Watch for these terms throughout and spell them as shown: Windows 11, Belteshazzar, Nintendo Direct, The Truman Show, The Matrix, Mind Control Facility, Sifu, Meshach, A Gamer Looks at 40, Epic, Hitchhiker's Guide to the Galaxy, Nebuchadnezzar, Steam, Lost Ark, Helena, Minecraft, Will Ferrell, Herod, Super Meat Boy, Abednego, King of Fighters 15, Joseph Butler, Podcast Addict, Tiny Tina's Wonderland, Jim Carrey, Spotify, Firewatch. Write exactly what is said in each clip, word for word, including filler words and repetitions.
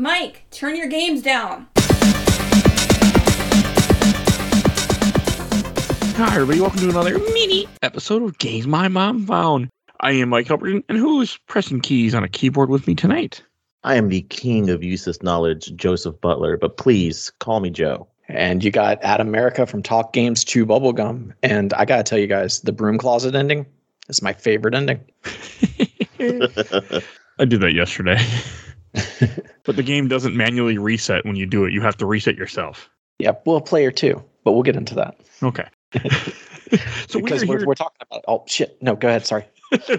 Mike, turn your games down. Hi, everybody. Welcome to another mini episode of Games My Mom Found. I am Mike Halperton, and who's pressing keys on a keyboard with me tonight? I am the king of useless knowledge, Joseph Butler, but please call me Joe. And you got Adam America from Talk Games Chew Bubblegum. And I got to tell you guys, the broom closet ending is my favorite ending. I did that yesterday. But the game doesn't manually reset when you do it. You have to reset yourself. Yeah, well, player two, but we'll get into that. Okay. So because we are we're, here... we're talking about... Oh, shit. No, go ahead. Sorry.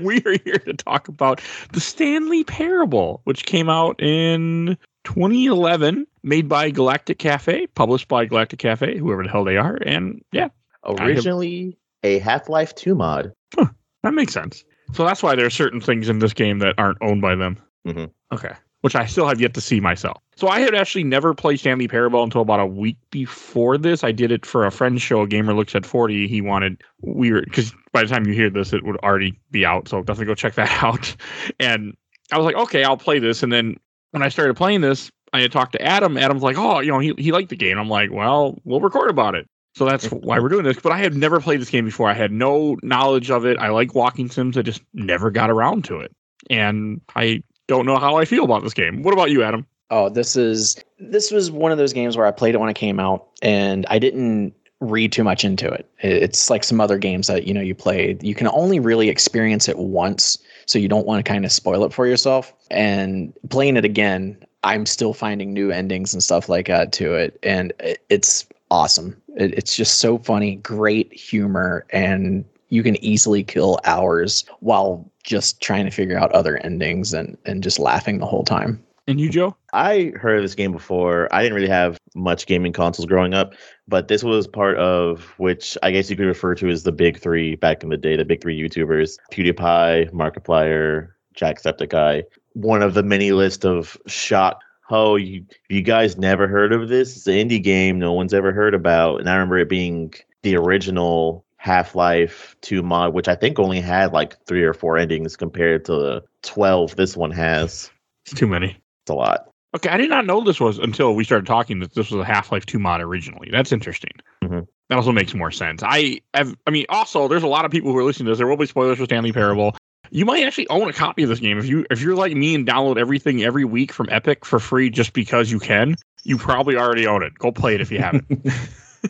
We are here to talk about The Stanley Parable, which came out in twenty eleven, made by Galactic Cafe, published by Galactic Cafe, whoever the hell they are, and yeah. Originally have... a Half-Life Two mod. Huh, that makes sense. So that's why there are certain things in this game that aren't owned by them. Mm-hmm. Okay. Which I still have yet to see myself. So I had actually never played Stanley Parable until about a week before this. I did it for a friend's show, A Gamer Looks at forty. He wanted, we were, because by the time you hear this, it would already be out. So definitely go check that out. And I was like, okay, I'll play this. And then when I started playing this, I had talked to Adam. Adam's like, oh, you know, he, he liked the game. I'm like, well, we'll record about it. So that's why we're doing this. But I had never played this game before. I had no knowledge of it. I like walking sims. I just never got around to it. And I don't know how I feel about this game. What about you, Adam? Oh, this is this was one of those games where I played it when it came out, and I didn't read too much into it. It's like some other games that, you know, you play. You can only really experience it once, so you don't want to kind of spoil it for yourself. And playing it again, I'm still finding new endings and stuff like that to it, and it's awesome. It's just so funny, great humor, and you can easily kill hours while just trying to figure out other endings and, and just laughing the whole time. And you, Joe? I heard of this game before. I didn't really have much gaming consoles growing up, but this was part of which I guess you could refer to as the big three back in the day, the big three YouTubers, PewDiePie, Markiplier, Jacksepticeye. One of the many list of shock. Oh, you, you guys never heard of this? It's an indie game no one's ever heard about. And I remember it being the original Half-Life two mod, which I think only had like three or four endings compared to the twelve this one has. It's too many. It's a lot. Okay, I did not know this was until we started talking that this was a Half-Life two mod originally. That's interesting. Mm-hmm. That also makes more sense. I have, I mean, also, there's a lot of people who are listening to this. There will be spoilers for Stanley Parable. You might actually own a copy of this game. If, you, if you're like me and download everything every week from Epic for free just because you can, you probably already own it. Go play it if you haven't.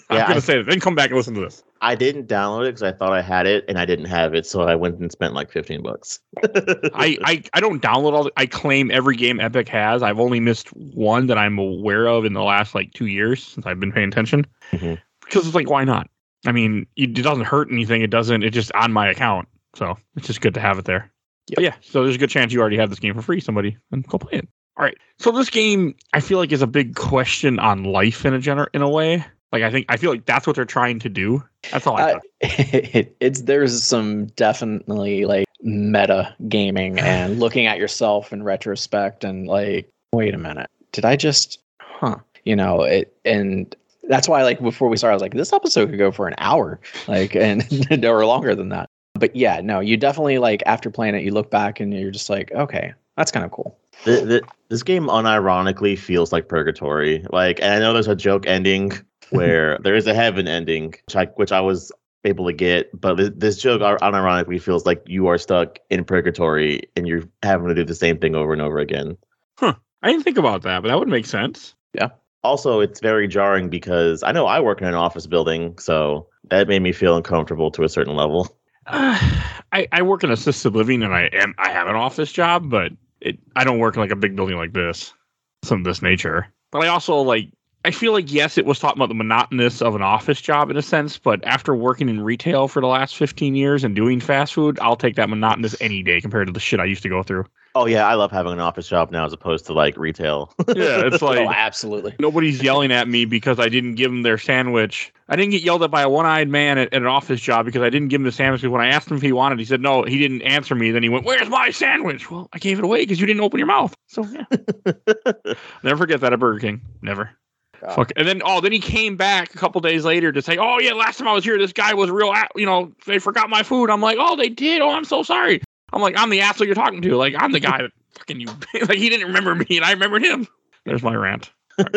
I'm yeah, going to say that. Then come back and listen to this. I didn't download it because I thought I had it and I didn't have it. So I went and spent like fifteen bucks. I, I, I don't download all. The, I claim every game Epic has. I've only missed one that I'm aware of in the last like two years since I've been paying attention. Mm-hmm. Because it's like, why not? I mean, it doesn't hurt anything. It doesn't. It's just on my account. So it's just good to have it there. Yep. But yeah. So there's a good chance you already have this game for free. Somebody and go play it. All right. So this game, I feel like, is a big question on life in a gener- in a way. Like, I think I feel like that's what they're trying to do. That's all I uh, it, it's there's some definitely like meta gaming and looking at yourself in retrospect and like, wait a minute, did I just huh? You know, it and that's why like before we started, I was like, this episode could go for an hour, like and or longer than that. But yeah, no, you definitely like after playing it, you look back and you're just like, okay, that's kind of cool. The, the, this game unironically feels like Purgatory. Like, and I know there's a joke ending. Where there is a heaven ending, which I, which I was able to get. But this joke unironically feels like you are stuck in purgatory and you're having to do the same thing over and over again. Huh. I didn't think about that, but that would make sense. Yeah. Also, it's very jarring because I know I work in an office building, so that made me feel uncomfortable to a certain level. Uh, I, I work in assisted living and I am I have an office job, but it, I don't work in like a big building like this, some of this nature. But I also like. I feel like, yes, it was talking about the monotonous of an office job in a sense, but after working in retail for the last fifteen years and doing fast food, I'll take that monotonous any day compared to the shit I used to go through. Oh, yeah. I love having an office job now as opposed to like retail. Yeah, it's like oh, absolutely nobody's yelling at me because I didn't give them their sandwich. I didn't get yelled at by a one-eyed man at, at an office job because I didn't give him the sandwich. When I asked him if he wanted, he said, no, he didn't answer me. Then he went, where's my sandwich? Well, I gave it away because you didn't open your mouth. So, yeah. Never forget that at Burger King. Never. God. Fuck. And then, oh, then he came back a couple days later to say, oh, yeah, last time I was here, this guy was real, you know, they forgot my food. I'm like, oh, they did. Oh, I'm so sorry. I'm like, I'm the asshole you're talking to. Like, I'm the guy that fucking you. Like, he didn't remember me and I remembered him. There's my rant. Right.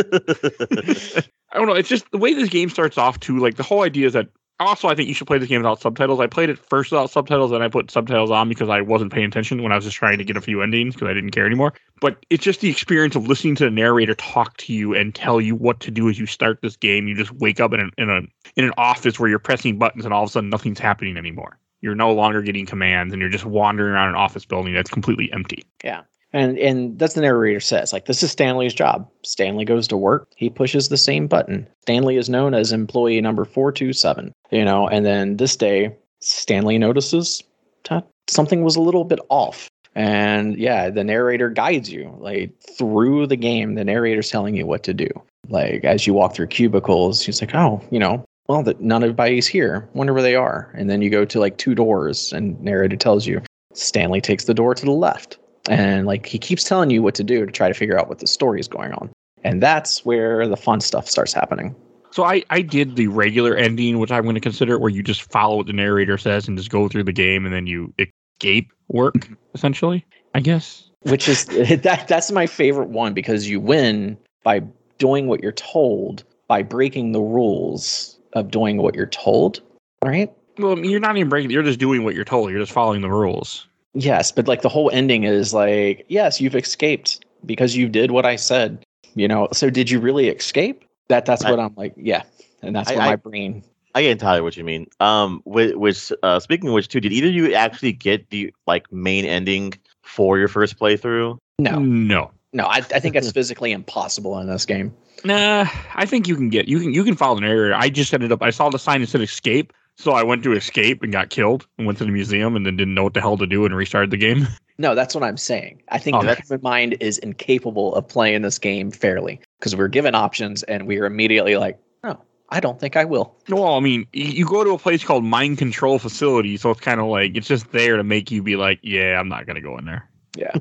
I don't know. It's just the way this game starts off too. Like the whole idea is that also I think you should play this game without subtitles. I played it first without subtitles, then I put subtitles on because I wasn't paying attention when I was just trying to get a few endings because I didn't care anymore. But it's just the experience of listening to the narrator talk to you and tell you what to do as you start this game. You just wake up in an in a in an office where you're pressing buttons and all of a sudden nothing's happening anymore. You're no longer getting commands and you're just wandering around an office building that's completely empty. Yeah. And and that's the narrator says, like, this is Stanley's job. Stanley goes to work. He pushes the same button. Stanley is known as employee number four two seven, you know, and then this day, Stanley notices that something was a little bit off. And yeah, the narrator guides you like through the game. The narrator's telling you what to do. Like as you walk through cubicles, he's like, oh, you know, well, that not everybody's here. Wonder where they are. And then you go to like two doors and narrator tells you Stanley takes the door to the left. And like he keeps telling you what to do to try to figure out what the story is going on. And that's where the fun stuff starts happening. So I, I did the regular ending, which I'm going to consider, where you just follow what the narrator says and just go through the game and then you escape work, essentially, I guess. Which is that that's my favorite one because you win by doing what you're told, by breaking the rules of doing what you're told, right? Well, you're not even breaking. You're just doing what you're told. You're just following the rules. Yes, but like the whole ending is like, yes, you've escaped because you did what I said, you know. So did you really escape? That that's I, what I'm like, yeah, and that's I, what my I, brain. I get entirely what you mean. Um, which, which uh, speaking of which, too, did either of you actually get the like main ending for your first playthrough? No, no, no. I I think that's physically impossible in this game. Nah, I think you can get you can you can follow the narrator. I just ended up. I saw the sign that said escape. So I went to escape and got killed and went to the museum and then didn't know what the hell to do and restarted the game. No, that's what I'm saying. I think oh, the human mind is incapable of playing this game fairly because we're given options and we are immediately like, oh, I don't think I will. Well, I mean, you go to a place called Mind Control Facility. So it's kind of like it's just there to make you be like, yeah, I'm not going to go in there. Yeah.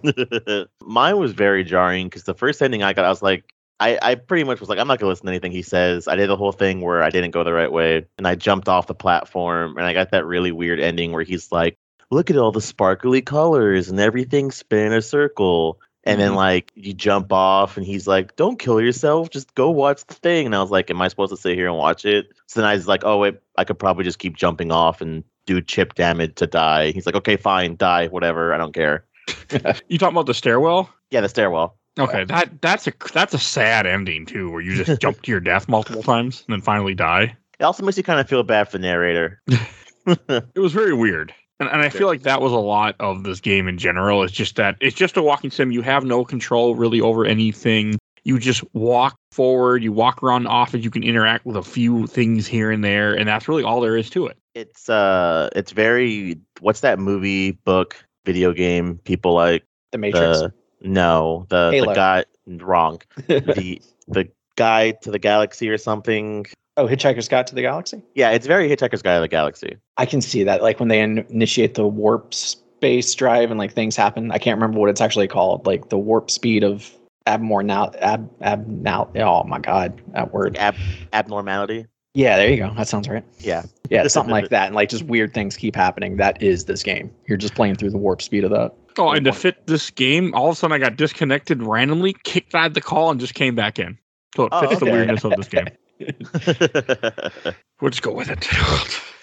Mine was very jarring because the first ending I got, I was like, I, I pretty much was like, I'm not going to listen to anything he says. I did the whole thing where I didn't go the right way. And I jumped off the platform and I got that really weird ending where he's like, look at all the sparkly colors and everything spin a circle. And mm-hmm. then like you jump off and he's like, don't kill yourself. Just go watch the thing. And I was like, am I supposed to sit here and watch it? So then I was like, oh, wait, I could probably just keep jumping off and do chip damage to die. He's like, OK, fine. Die. Whatever. I don't care. You talking about the stairwell? Yeah, the stairwell. Okay, that that's a that's a sad ending too, where you just jump to your death multiple times and then finally die. It also makes you kind of feel bad for the narrator. It was very weird, and and I feel like that was a lot of this game in general. It's just that it's just a walking sim. You have no control really over anything. You just walk forward, you walk around the office, you can interact with a few things here and there, and that's really all there is to it. It's uh, it's very what's that movie, book, video game people like The Matrix. The, No, the, the guy wrong. the the Guide to the Galaxy or something. Oh, Hitchhiker's Guide to the Galaxy? Yeah, it's very Hitchhiker's Guide to the Galaxy. I can see that. Like when they in- initiate the warp space drive and like things happen. I can't remember what it's actually called. Like the warp speed of abnormal ab ab now. Oh my god, that word. Ab- abnormality. Yeah, there you go. That sounds right. Yeah, yeah, something like that. And like just weird things keep happening. That is this game. You're just playing through the warp speed of that. Oh, and to fit this game, all of a sudden I got disconnected randomly, kicked out of the call, and just came back in. So it fits oh, okay. the weirdness of this game. We'll just go with it.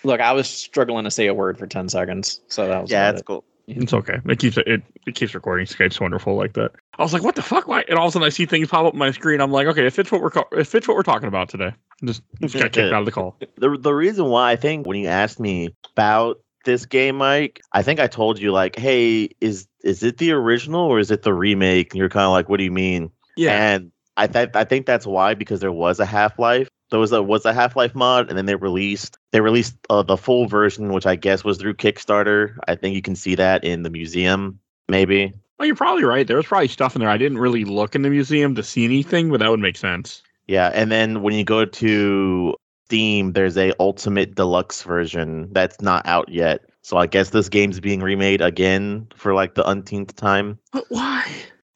Look, I was struggling to say a word for ten seconds, so that was yeah, that's it. Cool. It's okay. It keeps it. It keeps recording. Skype's wonderful like that. I was like, "What the fuck?" Why? And all of a sudden, I see things pop up on my screen. I'm like, "Okay, it fits what we're co- it fits what we're talking about today." Just, just got kicked out of the call. The the reason why I think when you asked me about this game, Mike, I think I told you like, "Hey, is is it the original or is it the remake?" And you're kind of like, "What do you mean?" Yeah. And I th- I think that's why, because there was a Half-Life. There was a was a Half-Life mod, and then they released they released uh, the full version, which I guess was through Kickstarter. I think you can see that in the museum, maybe. Well, you're probably right. There was probably stuff in there. I didn't really look in the museum to see anything, but that would make sense. Yeah, and then when you go to Steam, there's a Ultimate Deluxe version that's not out yet. So I guess this game's being remade again for like the umpteenth time. But why?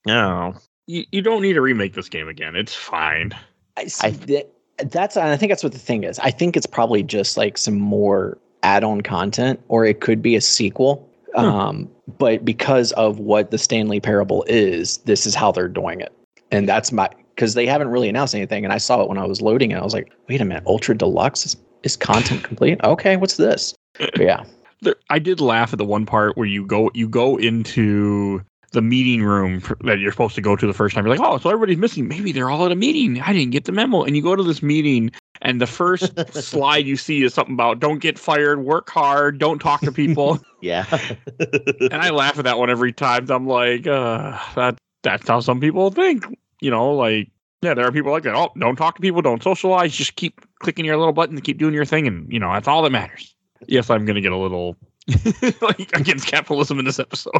No, you you don't need to remake this game again. It's fine. I see that. That's, and I think that's what the thing is. I think it's probably just like some more add-on content, or it could be a sequel. Hmm. Um, but because of what the Stanley Parable is, this is how they're doing it. And that's my because they haven't really announced anything. And I saw it when I was loading it. I was like, wait a minute, Ultra Deluxe is, is content complete? Okay, what's this? But yeah. I did laugh at the one part where you go you go into the meeting room for, that you're supposed to go to the first time. You're like, oh, so everybody's missing. Maybe they're all at a meeting. I didn't get the memo. And you go to this meeting, and the first slide you see is something about don't get fired, work hard, don't talk to people. Yeah. And I laugh at that one every time. I'm like, uh, that that's how some people think. You know, like, yeah, there are people like that. Oh, don't talk to people. Don't socialize. Just keep clicking your little button to keep doing your thing. And, you know, that's all that matters. Yes, I'm going to get a little like against capitalism in this episode.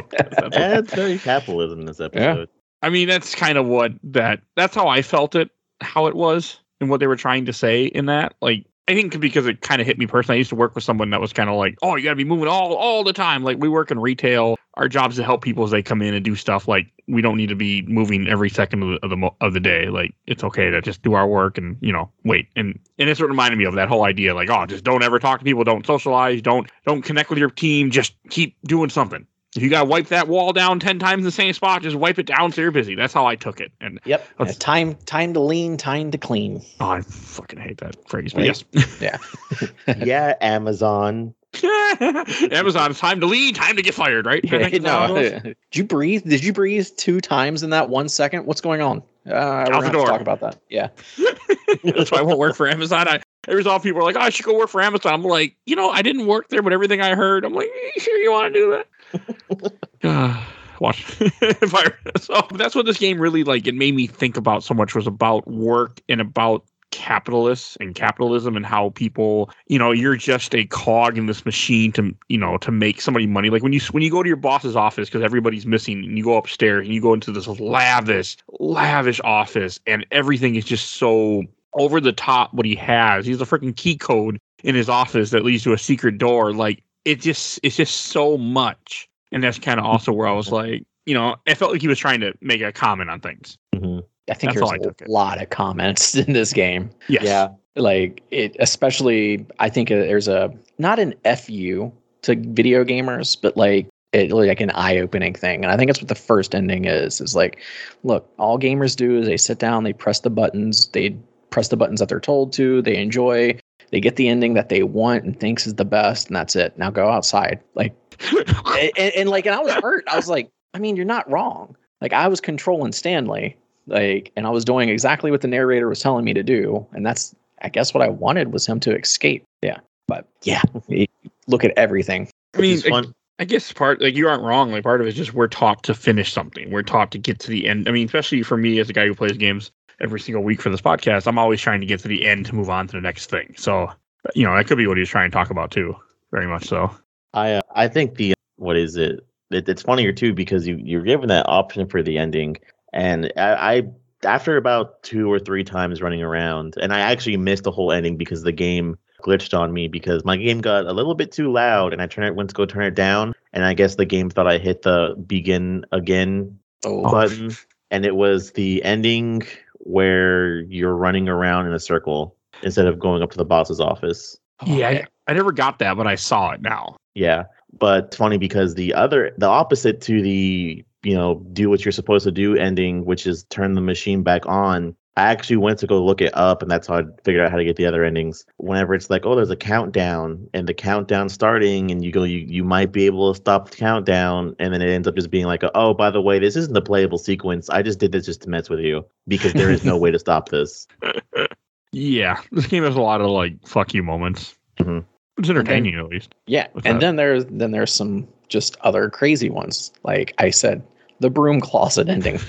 That's very capitalism in this episode. Yeah. I mean, that's kind of what that that's how I felt it, how it was and what they were trying to say in that. Like, I think because it kind of hit me personally. I used to work with someone that was kind of like, oh, you got to be moving all, all the time. Like, we work in retail. Our job is to help people as they come in and do stuff. Like, we don't need to be moving every second of the, of the, of the day. Like, it's okay to just do our work and, you know, wait. And and it sort of reminded me of that whole idea. Like, oh, just don't ever talk to people. Don't socialize. Don't don't connect with your team. Just keep doing something. If you got to wipe that wall down ten times in the same spot, just wipe it down so you're busy. That's how I took it. And yep. Yeah, time time to lean, time to clean. Oh, I fucking hate that phrase. But right? Yes. Yeah. Yeah, Amazon. Amazon, it's time to lean, time to get fired, right? Yeah, no. Did you breathe? Did you breathe two times in that one second? What's going on? Uh, Out we're the door. To talk about that. Yeah. That's why I won't work for Amazon. I, every so often people are like, oh, I should go work for Amazon. I'm like, you know, I didn't work there, but everything I heard, I'm like, you sure you want to do that? uh, watch. So that's what this game really like. It made me think about so much was about work and about capitalists and capitalism and how people, you know, you're just a cog in this machine to, you know, to make somebody money. Like when you when you go to your boss's office because everybody's missing and you go upstairs and you go into this lavish, lavish office and everything is just so over the top what he has. He's a freaking key code in his office that leads to a secret door. Like it just it's just so much. And that's kind of also where I was like, you know, I felt like he was trying to make a comment on things. Mm-hmm. I think that's there's a lot of comments in this game. Yes. Yeah. Like it, especially, I think there's a, not an F U to video gamers, but like, it like an eye opening thing. And I think that's what the first ending is, is like, look, all gamers do is they sit down, they press the buttons, they press the buttons that they're told to, they enjoy, they get the ending that they want and thinks is the best. And that's it. Now go outside. Like, and, and, and like, and I was hurt. I was like, I mean, you're not wrong. Like I was controlling Stanley. Like, and I was doing exactly what the narrator was telling me to do. And that's, I guess what I wanted was him to escape. Yeah. But yeah, look at everything. I mean, I, I guess part, like you aren't wrong. Like part of it is just, we're taught to finish something. We're taught to get to the end. I mean, especially for me as a guy who plays games every single week for this podcast, I'm always trying to get to the end to move on to the next thing. So, you know, that could be what he was trying to talk about too. Very much so. I, uh, I think the, what is it? it it's funnier too, because you, you're given that option for the ending. And I, I, after about two or three times running around, and I actually missed the whole ending because the game glitched on me because my game got a little bit too loud, and I turned it went to go turn it down, and I guess the game thought I hit the begin again oh. button, and it was the ending where you're running around in a circle instead of going up to the boss's office. Yeah, I, I never got that, but I saw it now. Yeah, but it's funny because the other, the opposite to the, you know, do what you're supposed to do ending, which is turn the machine back on. I actually went to go look it up, and that's how I figured out how to get the other endings. Whenever it's like, oh, there's a countdown, and the countdown starting, and you go, you, you might be able to stop the countdown, and then it ends up just being like, oh, by the way, this isn't the playable sequence. I just did this just to mess with you, because there is no way to stop this. Yeah, this game has a lot of, like, fuck you moments. Mm-hmm. It's entertaining, then, at least. Yeah, and that. then there's then there's some just other crazy ones. Like I said, the broom closet ending,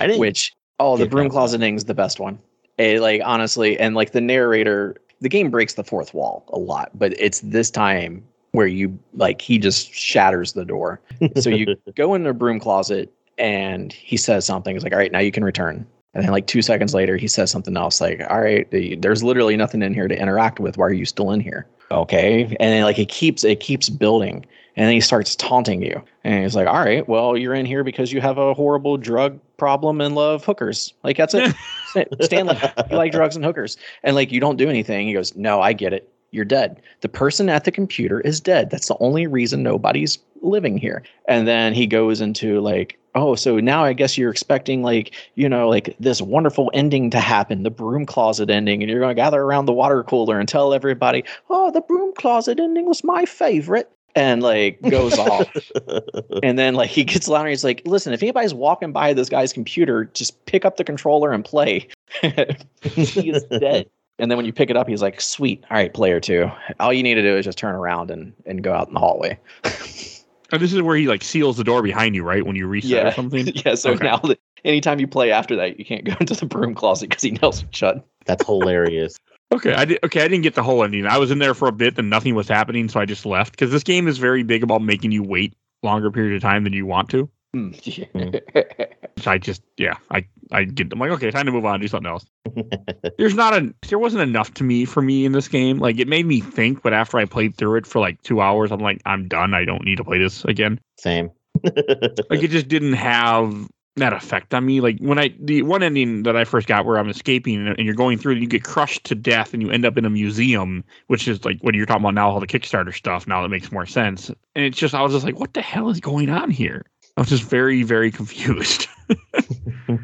I didn't which oh the broom closet ending is the best one. It, like honestly, and like the narrator, the game breaks the fourth wall a lot, but it's this time where you like he just shatters the door. So you go in the broom closet and he says something. It's like, all right, now you can return. And then like two seconds later, he says something else. Like, all right, there's literally nothing in here to interact with. Why are you still in here? Okay, and then like it keeps it keeps building, and then he starts taunting you, and he's like, "All right, well, you're in here because you have a horrible drug problem and love hookers. Like that's it, Stanley. You like drugs and hookers, and like you don't do anything." He goes, "No, I get it. You're dead. The person at the computer is dead. That's the only reason nobody's living here." And then he goes into like oh, so now I guess you're expecting, like, you know, like this wonderful ending to happen, the broom closet ending, and you're going to gather around the water cooler and tell everybody, oh, the broom closet ending was my favorite. And like goes off. And then like he gets louder. He's like, listen, if anybody's walking by this guy's computer, just pick up the controller and play. He is dead. And then when you pick it up, he's like, sweet. All right, player two. All you need to do is just turn around and, and go out in the hallway. Oh, this is where he like seals the door behind you, right? When you reset yeah. or something? Yeah, so okay. Now that anytime you play after that, you can't go into the broom closet because he nails it shut. That's hilarious. Okay, I did, okay, I didn't get the whole ending. I was in there for a bit and nothing was happening, so I just left. Because this game is very big about making you wait longer period of time than you want to. Mm. Mm. So I just, yeah, I, I get, I'm like, okay, time to move on, do something else. There's not a, there wasn't enough to me for me in this game. Like, it made me think, but after I played through it for like two hours, I'm like, I'm done. I don't need to play this again. Same. Like, it just didn't have that effect on me. Like when I, the one ending that I first got where I'm escaping and you're going through and you get crushed to death and you end up in a museum, which is like what you're talking about now, all the Kickstarter stuff. Now that makes more sense. And it's just, I was just like, what the hell is going on here? I was just very, very confused.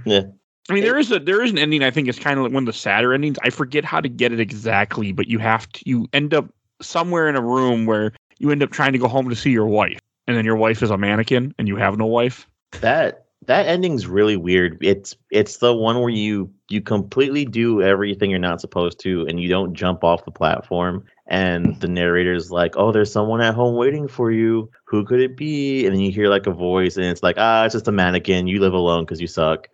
Yeah. I mean, there is a, there is an ending. I think it's kind of like one of the sadder endings. I forget how to get it exactly, but you have to, you end up somewhere in a room where you end up trying to go home to see your wife. And then your wife is a mannequin and you have no wife. That, That ending's really weird. It's it's the one where you, you completely do everything you're not supposed to, and you don't jump off the platform. And the narrator's like, oh, there's someone at home waiting for you. Who could it be? And then you hear like a voice, and it's like, ah, it's just a mannequin. You live alone because you suck.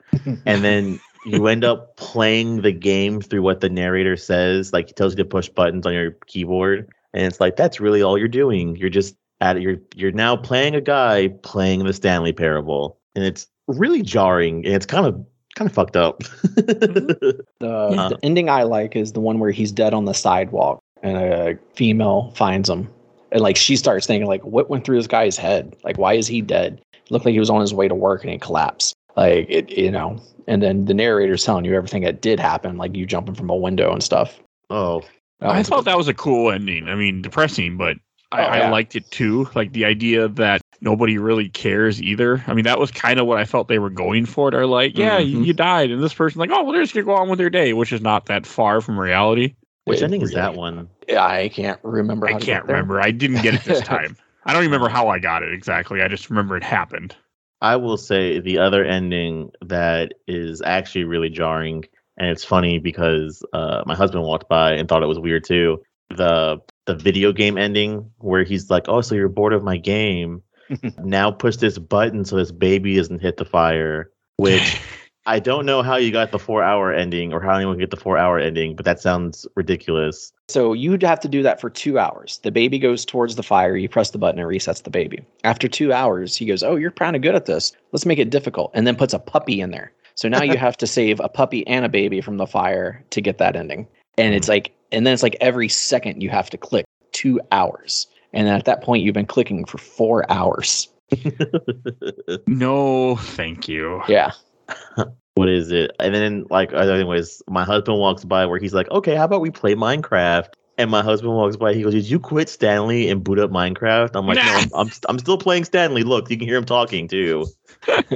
And then you end up playing the game through what the narrator says. Like, he tells you to push buttons on your keyboard. And it's like, that's really all you're doing. You're just at it. You're, you're now playing a guy playing the Stanley Parable. And it's really jarring, and it's kind of kind of fucked up. the, uh, the ending I like is the one where he's dead on the sidewalk, and a female finds him, and like she starts thinking, like, what went through this guy's head? Like, why is he dead? It looked like he was on his way to work, and he collapsed. Like, it, you know. And then the narrator's telling you everything that did happen, like you jumping from a window and stuff. Oh, that I thought good. That was a cool ending. I mean, depressing, but I, oh, yeah. I liked it too. Like the idea that nobody really cares either. I mean, that was kind of what I felt they were going for. They're like, yeah, mm-hmm. you, you died. And this person's like, oh, well, they're just going to go on with their day, which is not that far from reality. Which ending is that one? I can't remember. How I can't remember. I didn't get it this time. I don't remember how I got it exactly. I just remember it happened. I will say the other ending that is actually really jarring, and it's funny because uh, my husband walked by and thought it was weird too. The the video game ending where he's like, oh, so you're bored of my game. Now push this button so this baby doesn't hit the fire, which I don't know how you got the four hour ending or how anyone could get the four hour ending, but that sounds ridiculous. So you'd have to do that for two hours. The baby goes towards the fire. You press the button and resets the baby. After two hours, he goes, oh, you're kind of good at this. Let's make it difficult. And then puts a puppy in there. So now you have to save a puppy and a baby from the fire to get that ending. And mm-hmm. it's like, and then it's like every second you have to click two hours. And at that point, you've been clicking for four hours. No, thank you. Yeah. What is it? And then, like, anyways, my husband walks by where he's like, okay, how about we play Minecraft? And my husband walks by. He goes, did you quit Stanley and boot up Minecraft? I'm like, nah. no, I'm, I'm, I'm still playing Stanley. Look, you can hear him talking, too.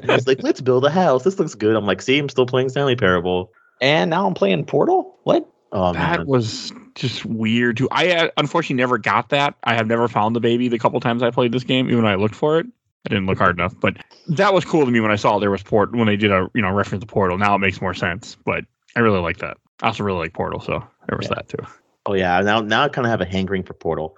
He's like, let's build a house. This looks good. I'm like, see, I'm still playing Stanley Parable. And now I'm playing Portal? What? Oh, that man. was just weird, too. I uh, unfortunately never got that. I have never found the baby the couple times I played this game, even when I looked for it. I didn't look hard enough, but that was cool to me when I saw there was Port when they did a you know reference to Portal. Now it makes more sense, but I really like that. I also really like Portal, so there was yeah. that, too. Oh, yeah. Now, now I kind of have a hankering for Portal.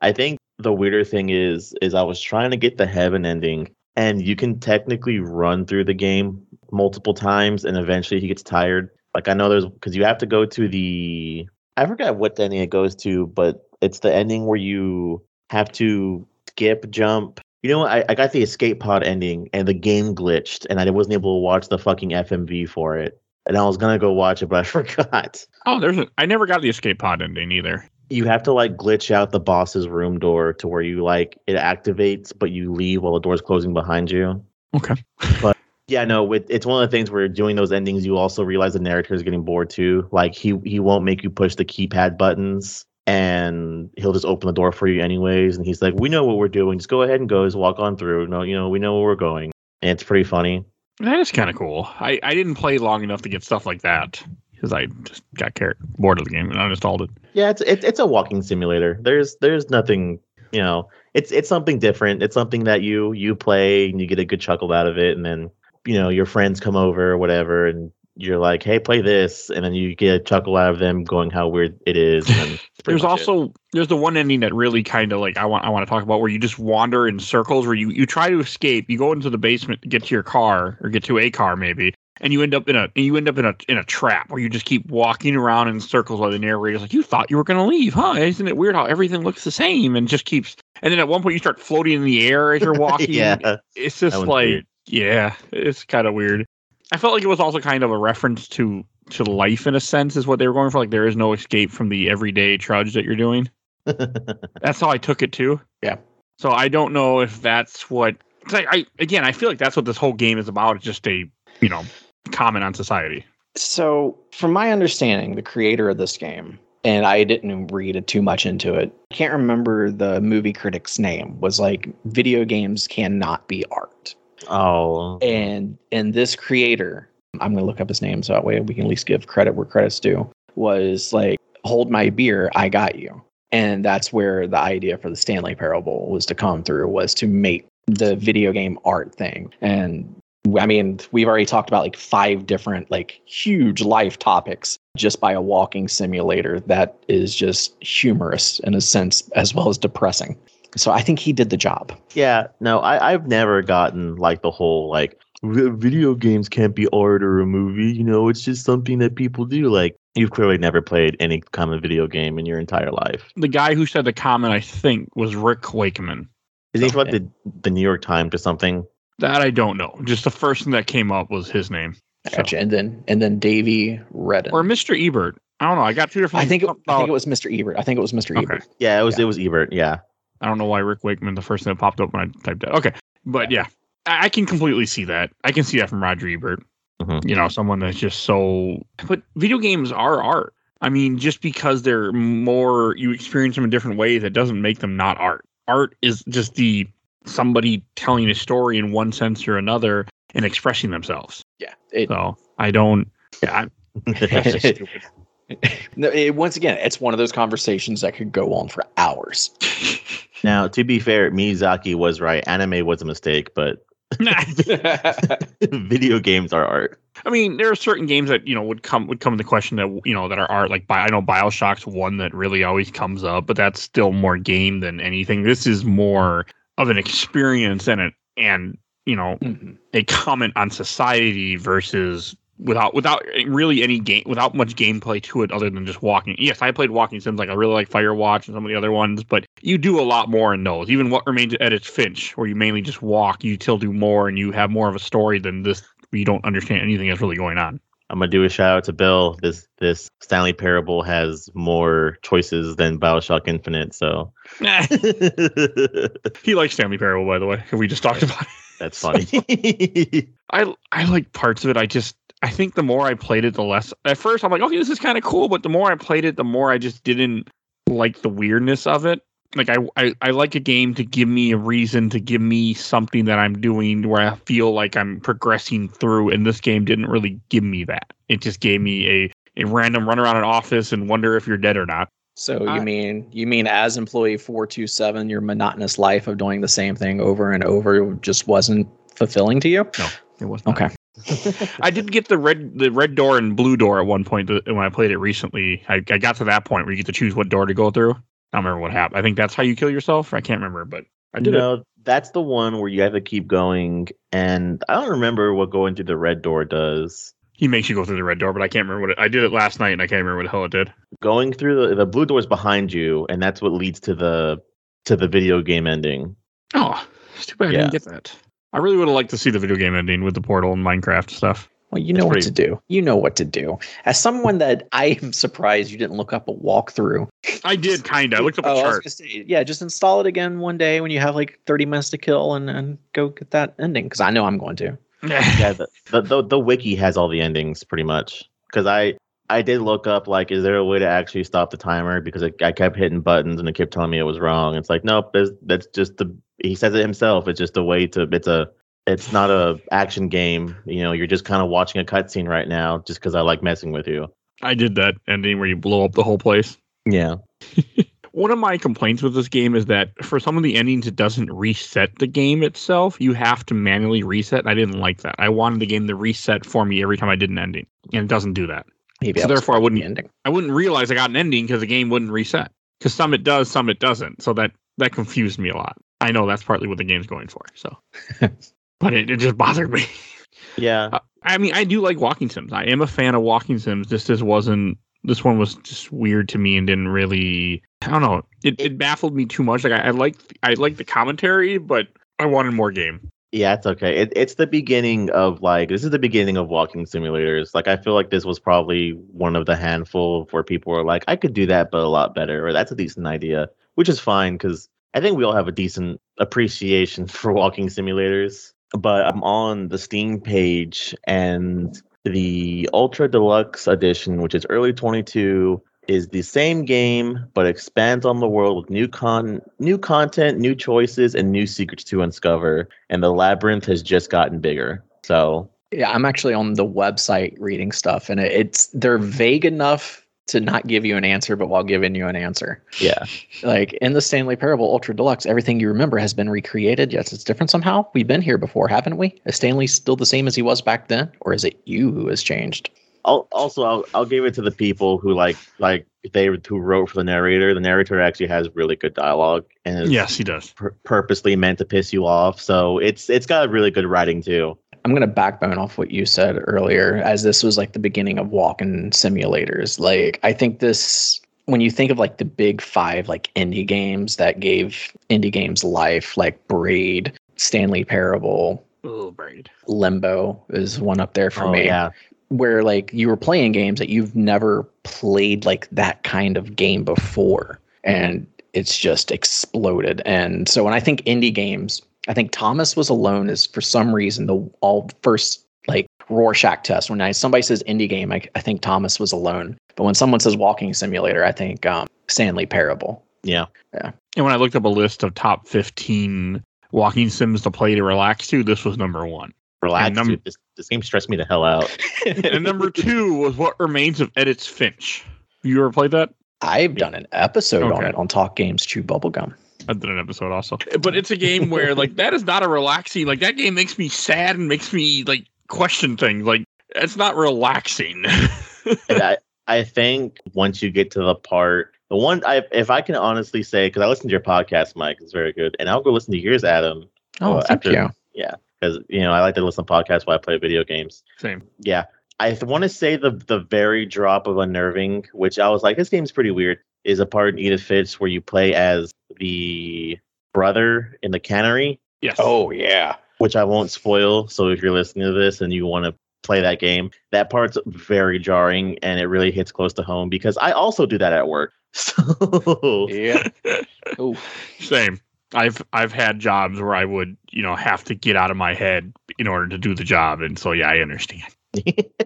I think the weirder thing is, is I was trying to get the heaven ending, and you can technically run through the game multiple times, and eventually he gets tired. Like, I know there's, because you have to go to the, I forgot what ending it goes to, but it's the ending where you have to skip, jump. You know, I, I got the escape pod ending, and the game glitched, and I wasn't able to watch the fucking F M V for it. And I was going to go watch it, but I forgot. Oh, there's a, I never got the escape pod ending either. You have to, like, glitch out the boss's room door to where you, like, it activates, but you leave while the door's closing behind you. Okay. But. Yeah, no, it's one of the things where doing those endings, you also realize the narrator is getting bored, too. Like, he, he won't make you push the keypad buttons, and he'll just open the door for you anyways. And he's like, we know what we're doing. Just go ahead and go. Just walk on through. No, you know, we know where we're going. It's pretty funny. That is kind of cool. I, I didn't play long enough to get stuff like that because I just got car- bored of the game and I uninstalled it. Yeah, it's it, it's a walking simulator. There's there's nothing, you know. It's it's something different. It's something that you you play and you get a good chuckle out of it, and then you know your friends come over or whatever, and you're like, hey, play this, and then you get a chuckle out of them going how weird it is. And there's also it. there's the one ending that really kind of like I want I want to talk about, where you just wander in circles, where you, you try to escape, you go into the basement, get to your car or get to a car maybe, and you end up in a you end up in a in a trap where you just keep walking around in circles while the narrator's like, you thought you were gonna leave, huh? Isn't it weird how everything looks the same and just keeps? And then at one point you start floating in the air as you're walking. Yeah, it's just like weird. Yeah, it's kind of weird. I felt like it was also kind of a reference to, to life in a sense is what they were going for. Like there is no escape from the everyday trudge that you're doing. That's how I took it too. Yeah. So I don't know if that's what I, I again, I feel like that's what this whole game is about. It's just a, you know, comment on society. So from my understanding, the creator of this game, and I didn't read it too much into it, I can't remember the movie critic's name, was like, video games cannot be art. Oh, and and this creator, I'm gonna look up his name so that way we can at least give credit where credit's due, was like, hold my beer, I got you. And that's where the idea for the Stanley Parable was to come through, was to make the video game art thing. And I mean, we've already talked about like five different like huge life topics just by a walking simulator that is just humorous in a sense as well as depressing. So I think he did the job. Yeah, no, I, I've never gotten like the whole like video games can't be art or a movie. You know, it's just something that people do. Like, you've clearly never played any common video game in your entire life. The guy who said the comment, I think, was Rick Wakeman. Is he from the the New York Times or something? That I don't know. Just the first thing that came up was his name. So. Gotcha. And then and then Davey Redden or Mister Ebert. I don't know. I got two different. I think it, I think it was Mister Ebert. I think it was Mister Okay. Ebert. Yeah, it was yeah. it was Ebert. Yeah. I don't know why Rick Wakeman, the first thing that popped up when I typed it. Okay. But yeah, I, I can completely see that. I can see that from Roger Ebert. Mm-hmm. You know, someone that's just so... But video games are art. I mean, just because they're more... You experience them in different ways, that doesn't make them not art. Art is just the somebody telling a story in one sense or another and expressing themselves. Yeah. It, so I don't... Yeah, I'm, that's just stupid. No, it, once again, it's one of those conversations that could go on for hours. Now, to be fair, Miyazaki was right. Anime was a mistake, but video games are art. I mean, there are certain games that, you know, would come would come into question that, you know, that are art. Like, I know Bioshock's one that really always comes up, but that's still more game than anything. This is more of an experience and, an, and you know, mm-hmm. a comment on society versus... Without without really any game, without much gameplay to it other than just walking. Yes, I played walking sims. Like, I really like Firewatch and some of the other ones, but you do a lot more in those. Even What Remains of Edith Finch, where you mainly just walk, you still do more and you have more of a story than this. You don't understand anything that's really going on. I'm gonna do a shout out to Bill. This this Stanley Parable has more choices than Bioshock Infinite. So he likes Stanley Parable, by the way. We just talked about it. That's funny. I I like parts of it. I just. I think the more I played it, the less... At first, I'm like, okay, this is kind of cool, but the more I played it, the more I just didn't like the weirdness of it. Like, I, I, I like a game to give me a reason, to give me something that I'm doing where I feel like I'm progressing through, and this game didn't really give me that. It just gave me a, a random run around an office and wonder if you're dead or not. So uh, you mean you mean as employee four two seven, your monotonous life of doing the same thing over and over just wasn't fulfilling to you? No, it was not. Okay. I did get the red the red door and blue door at one point when I played it recently. I, I got to that point where you get to choose what door to go through. I don't remember what happened. I think that's how you kill yourself. I can't remember, but I did no, it. No, that's the one where you have to keep going, and I don't remember what going through the red door does. He makes you go through the red door, but I can't remember what it... I did it last night, and I can't remember what the hell it did. Going through the, the blue door is behind you, and that's what leads to the to the video game ending. Oh, it's too bad I yeah. didn't get that. I really would have liked to see the video game ending with the Portal and Minecraft stuff. Well, you know it's what pretty... to do. You know what to do. As someone that I am surprised you didn't look up a walkthrough. I did, kind of. I looked up oh, a chart. Say, yeah, just install it again one day when you have like thirty minutes to kill and, and go get that ending, because I know I'm going to. yeah, the, the, the, the wiki has all the endings pretty much, because I, I did look up, like, is there a way to actually stop the timer? Because I, I kept hitting buttons and it kept telling me it was wrong. It's like, nope, that's just the... He says it himself. It's just a way to, it's a It's not a action game. You know, you're just kind of watching a cutscene right now just because I like messing with you. I did that ending where you blow up the whole place. Yeah. One of my complaints with this game is that for some of the endings, it doesn't reset the game itself. You have to manually reset. I didn't like that. I wanted the game to reset for me every time I did an ending, and it doesn't do that. Maybe so therefore, I wouldn't. The I wouldn't realize I got an ending because the game wouldn't reset. Because some it does, some it doesn't. So that that confused me a lot. I know that's partly what the game's going for. So, but it, it just bothered me. Yeah. Uh, I mean, I do like walking sims. I am a fan of walking sims. This just wasn't. This one was just weird to me and didn't really. I don't know. It it baffled me too much. Like I like I like the commentary, but I wanted more game. Yeah, it's okay. It, it's the beginning of like this is the beginning of walking simulators. Like I feel like this was probably one of the handful where people were like, I could do that, but a lot better, or that's a decent idea, which is fine because I think we all have a decent appreciation for walking simulators. But I'm on the Steam page and the Ultra Deluxe Edition, which is early twenty-two. Is the same game, but expands on the world with new con, new content, new choices, and new secrets to uncover. And the labyrinth has just gotten bigger. So yeah, I'm actually on the website reading stuff, and it's they're vague enough to not give you an answer, but while giving you an answer. Yeah, like in the Stanley Parable Ultra Deluxe, everything you remember has been recreated. Yes, it's different somehow. We've been here before, haven't we? Is Stanley still the same as he was back then, or is it you who has changed? I'll, also, I'll I'll give it to the people who like like they who wrote for the narrator. The narrator actually has really good dialogue, and is yes, he does pur- purposely meant to piss you off. So it's it's got really good writing too. I'm gonna backbone off what you said earlier, as this was like the beginning of walking simulators. Like I think this, when you think of like the big five, like indie games that gave indie games life, like Braid, Stanley Parable, oh, Braid, Limbo is one up there for oh, me. Yeah. Where like you were playing games that you've never played like that kind of game before, and it's just exploded. And so when I think indie games, I think Thomas Was Alone is for some reason the all first like Rorschach test. When I, somebody says indie game, I, I think Thomas Was Alone. But when someone says walking simulator, I think um, Stanley Parable. Yeah, yeah. And when I looked up a list of top fifteen walking sims to play to relax to, this was number one. Relax. Num- this, this game stressed me the hell out. And number two was What Remains of Edith Finch. You ever played that? I've done an episode okay. on it on Talk Games Chew Bubblegum. I've done an episode also. But it's a game where like that is not a relaxing. Like that game makes me sad and makes me like question things. Like it's not relaxing. And I, I think once you get to the part, the one I if I can honestly say, because I listened to your podcast, Mike, it's very good, and I'll go listen to yours, Adam. Oh, uh, thank after, you. Yeah. Because, you know, I like to listen to podcasts while I play video games. Same. Yeah. I want to say the the very drop of unnerving, which I was like, this game's pretty weird, is a part in Edith Finch where you play as the brother in the cannery. Yes. Oh, yeah. Which I won't spoil. So if you're listening to this and you want to play that game, that part's very jarring and it really hits close to home because I also do that at work. So yeah. Ooh. Same. I've I've had jobs where I would, you know, have to get out of my head in order to do the job. And so, yeah, I understand.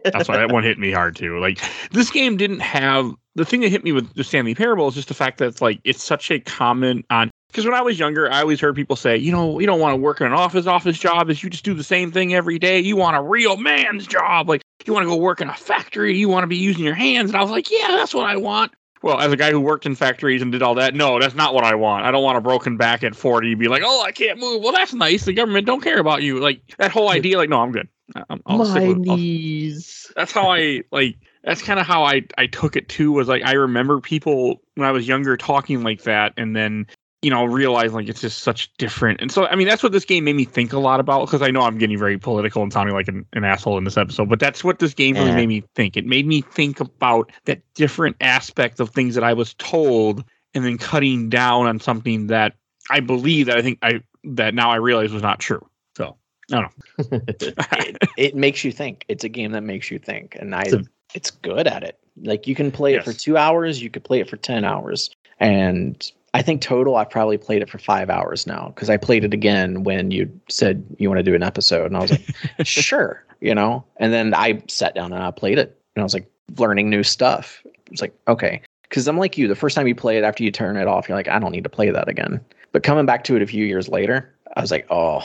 That's why that one hit me hard, too. Like this game didn't have the thing that hit me with the Stanley Parable is just the fact that it's like it's such a common on because when I was younger, I always heard people say, you know, you don't want to work in an office. Office job is you just do the same thing every day. You want a real man's job. Like you want to go work in a factory. You want to be using your hands. And I was like, yeah, that's what I want. Well, as a guy who worked in factories and did all that, no, that's not what I want. I don't want a broken back at forty. Be like, oh, I can't move. Well, that's nice. The government don't care about you. Like that whole idea. Like, no, I'm good. I'm, I'll My stick with, knees. I'll... That's how I like. That's kind of how I I took it too. Was like I remember people when I was younger talking like that, and then you know realizing like it's just such different. And so I mean that's what this game made me think a lot about because I know I'm getting very political and sounding like an, an asshole in this episode, but that's what this game really yeah. made me think. It made me think about that different aspect of things that I was told and then cutting down on something that I believe that I think I that now I realize was not true. So I don't know. it, it makes you think. It's a game that makes you think, and I it's, a, it's good at it. Like you can play yes. it for two hours, you could play it for ten hours, and I think total, I've probably played it for five hours now because I played it again when you said you want to do an episode. And I was like, sure, you know, and then I sat down and I played it and I was like learning new stuff. It's like, OK, because I'm like you, the first time you play it after you turn it off, you're like, I don't need to play that again. But coming back to it a few years later, I was like, oh,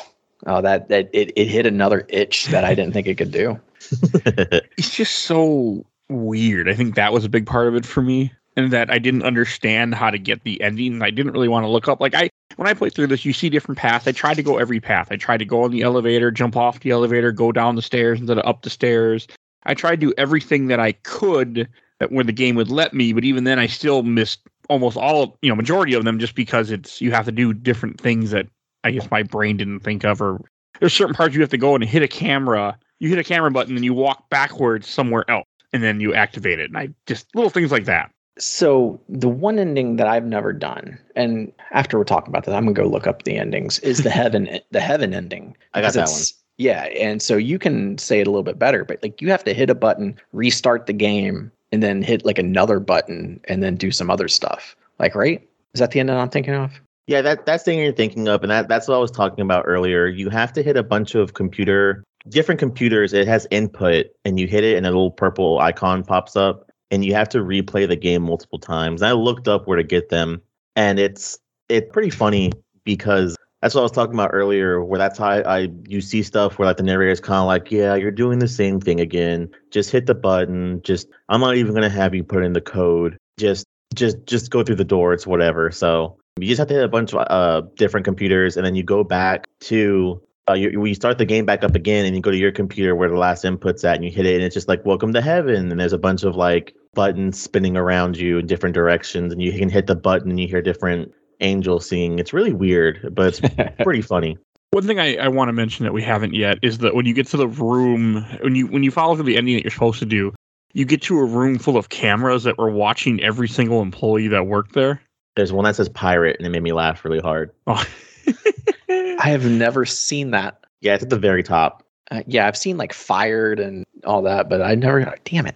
uh, that that it, it hit another itch that I didn't think it could do. It's just so weird. I think that was a big part of it for me, and that I didn't understand how to get the ending, and I didn't really want to look up. Like I, when I played through this, you see different paths. I tried to go every path. I tried to go on the elevator, jump off the elevator, go down the stairs instead of up the stairs. I tried to do everything that I could that where the game would let me, but even then I still missed almost all of, you know, majority of them, just because it's, you have to do different things that I guess my brain didn't think of, or there's certain parts you have to go and hit a camera. You hit a camera button and you walk backwards somewhere else and then you activate it. And I just, little things like that. So the one ending that I've never done, and after we're talking about that, I'm going to go look up the endings, is the heaven, the heaven ending. I got that one. Yeah. And so you can say it a little bit better, but like you have to hit a button, restart the game, and then hit like another button and then do some other stuff. Like, right? Is that the end that I'm thinking of? Yeah, that that's the thing you're thinking of. And that, that's what I was talking about earlier. You have to hit a bunch of computer, different computers. It has input and you hit it and a little purple icon pops up and you have to replay the game multiple times. And I looked up where to get them, and it's, it's pretty funny because that's what I was talking about earlier, where that's how I, I you see stuff where like the narrator is kind of like, yeah, you're doing the same thing again. Just hit the button. Just I'm not even going to have you put in the code. Just just just go through the door. It's whatever. So you just have to hit a bunch of uh, different computers, and then you go back to uh, you, you start the game back up again, and you go to your computer where the last input's at, and you hit it, and it's just like, welcome to heaven. And there's a bunch of like buttons spinning around you in different directions, and you can hit the button, and you hear different angel singing. It's really weird, but it's pretty funny. One thing I, I want to mention that we haven't yet is that when you get to the room, when you when you follow through the ending that you're supposed to do, you get to a room full of cameras that were watching every single employee that worked there. There's one that says pirate, and it made me laugh really hard. Oh. I have never seen that. Yeah, it's at the very top. Uh, yeah, I've seen like fired and all that, but I never. Damn it.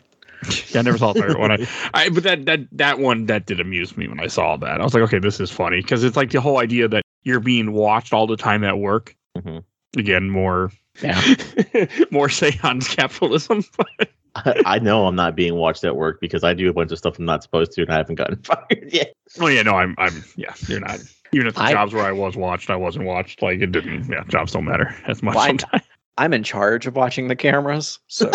Yeah, I never saw pirate one. I, I but that that that one that did amuse me when I saw that. I was like, okay, this is funny, because it's like the whole idea that you're being watched all the time at work. Mm-hmm. Again, more yeah. more seance capitalism. I, I know I'm not being watched at work because I do a bunch of stuff I'm not supposed to, and I haven't gotten fired yet. Oh yeah, no, I'm I'm yeah, you're not. Even at the I, jobs where I was watched, I wasn't watched. Like it didn't. Yeah, jobs don't matter as much well, sometimes. I, I'm in charge of watching the cameras, so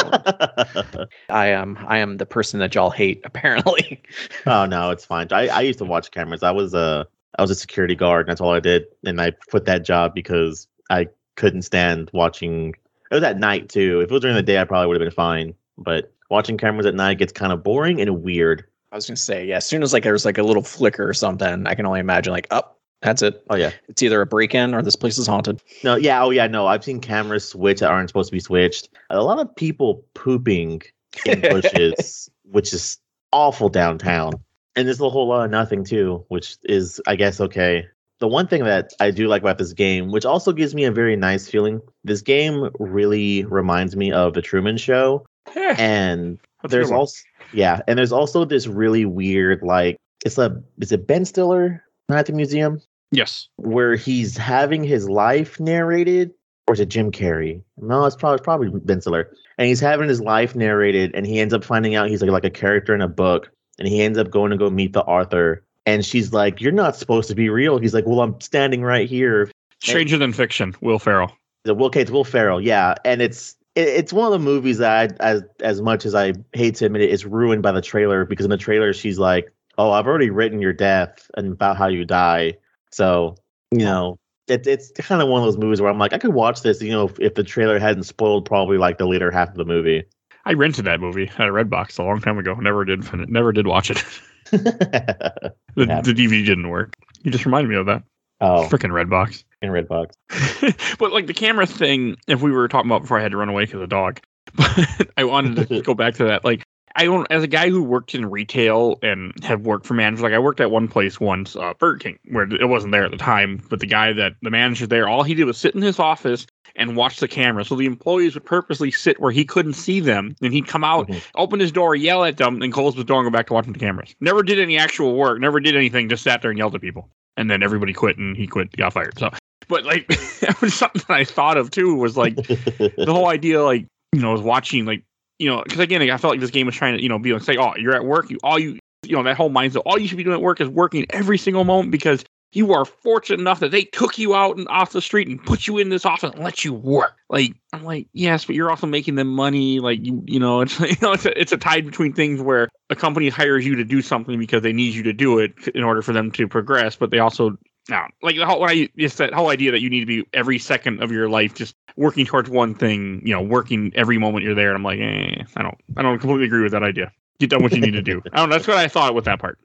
I am I am the person that y'all hate, apparently. Oh no, it's fine. I, I used to watch cameras. I was a I was a security guard, and that's all I did. And I quit that job because I couldn't stand watching. It was at night too. If it was during the day, I probably would have been fine. But watching cameras at night gets kind of boring and weird. I was gonna say, yeah. As soon as like there was like a little flicker or something, I can only imagine like up. Oh, that's it. Oh, yeah. It's either a break-in or this place is haunted. No, yeah. Oh, yeah. No, I've seen cameras switch that aren't supposed to be switched. A lot of people pooping in bushes, which is awful downtown. And there's a whole lot of nothing, too, which is, I guess, okay. The one thing that I do like about this game, which also gives me a very nice feeling, this game really reminds me of The Truman Show. And That's there's also, yeah. And there's also this really weird, like, it's a, is it Ben Stiller at the museum? Yes. Where he's having his life narrated, or is it Jim Carrey? No, it's probably, probably Ben Stiller. And he's having his life narrated, and he ends up finding out he's like, like a character in a book, and he ends up going to go meet the author, and she's like, you're not supposed to be real. He's like, well, I'm standing right here. Stranger and, than Fiction, Will Ferrell. Will, okay, it's Will Ferrell, yeah. And it's it, it's one of the movies that I, as, as much as I hate to admit it, it's ruined by the trailer, because in the trailer, she's like, oh, I've already written your death and about how you die. So, you know, it, it's kind of one of those movies where I'm like, I could watch this, you know, if, if the trailer hadn't spoiled probably like the later half of the movie. I rented that movie at a Redbox a long time ago. Never did never did watch it. the, yeah. the D V D didn't work. You just reminded me of that. Oh. Freaking Redbox. In Redbox. But like the camera thing, if we were talking about before I had to run away because of the dog, but I wanted to go back to that. Like, I don't, as a guy who worked in retail and have worked for managers, like I worked at one place once, uh, Burger King, where it wasn't there at the time, but the guy that, the manager there, all he did was sit in his office and watch the camera. So the employees would purposely sit where he couldn't see them, and he'd come out, mm-hmm. open his door, yell at them, and close the door and go back to watching the cameras. Never did any actual work, never did anything, just sat there and yelled at people. And then everybody quit, and he quit, got fired. So, but like, that was something that I thought of too, was like, the whole idea, like, you know, I was watching, like, you know, because again, like, I felt like this game was trying to, you know, be like, say, oh, you're at work. You all you, you know, that whole mindset. All you should be doing at work is working every single moment, because you were fortunate enough that they took you out and off the street and put you in this office and let you work. Like, I'm like, yes, but you're also making them money. Like, you, you know, it's you know, it's a, it's a tie between things where a company hires you to do something because they need you to do it in order for them to progress, but they also now like the whole I it's that whole idea that you need to be every second of your life just working towards one thing. You know, working every moment you're there. And I'm like, eh, I don't, I don't completely agree with that idea. Get done what you need to do. I don't know. That's what I thought with that part.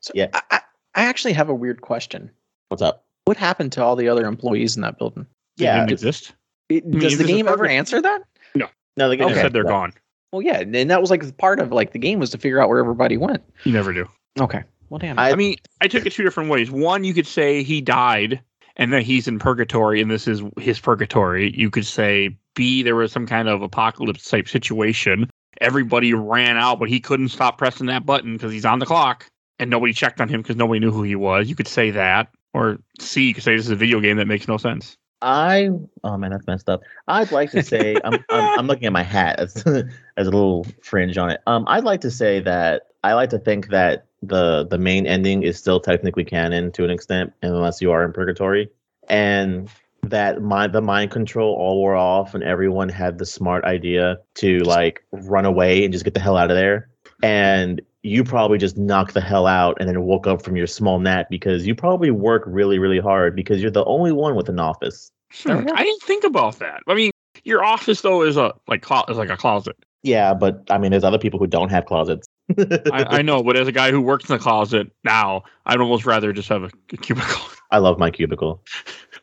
So yeah. I, I, I actually have a weird question. What's up? What happened to all the other employees in that building? They yeah, didn't exist. It, I mean, does the game ever answer that? No, no, the game okay. said they're no. gone. Well, yeah, and that was like part of like the game was to figure out where everybody went. You never do. Okay, well, damn. I, I mean, I took it two different ways. One, you could say he died, and then he's in purgatory, and this is his purgatory. You could say B, there was some kind of apocalypse type situation. Everybody ran out, but he couldn't stop pressing that button because he's on the clock. And nobody checked on him because nobody knew who he was. You could say that. Or C, you could say this is a video game that makes no sense. I, oh man, that's messed up. I'd like to say, I'm, I'm I'm looking at my hat as, as a little fringe on it. Um, I'd like to say that, I like to think that the, the main ending is still technically canon to an extent, unless you are in purgatory. And that my, the mind control all wore off and everyone had the smart idea to like run away and just get the hell out of there. And you probably just knocked the hell out and then woke up from your small nap because you probably work really, really hard because you're the only one with an office. Hmm, I didn't think about that. I mean, your office though is a like clo- is like a closet. Yeah, but I mean, there's other people who don't have closets. I, I know, but as a guy who works in the closet now, I'd almost rather just have a, a cubicle. I love my cubicle.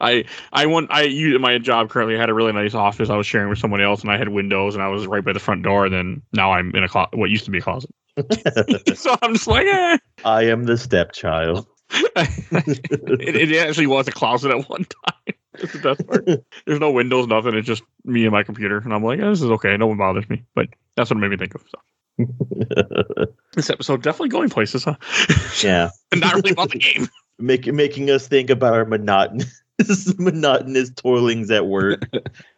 I I want I you at my job currently I had a really nice office I was sharing with someone else and I had windows and I was right by the front door. And then now I'm in a clo- what used to be a closet. So I'm just like, eh. I am the stepchild. it, it actually was a closet at one time. That's the best part. There's no windows, nothing. It's just me and my computer, and I'm like, eh, this is okay. No one bothers me. But that's what it made me think of. So. This episode definitely going places, huh? Yeah, and not really about the game. Make, making us think about our monotonous, monotonous toilings at work.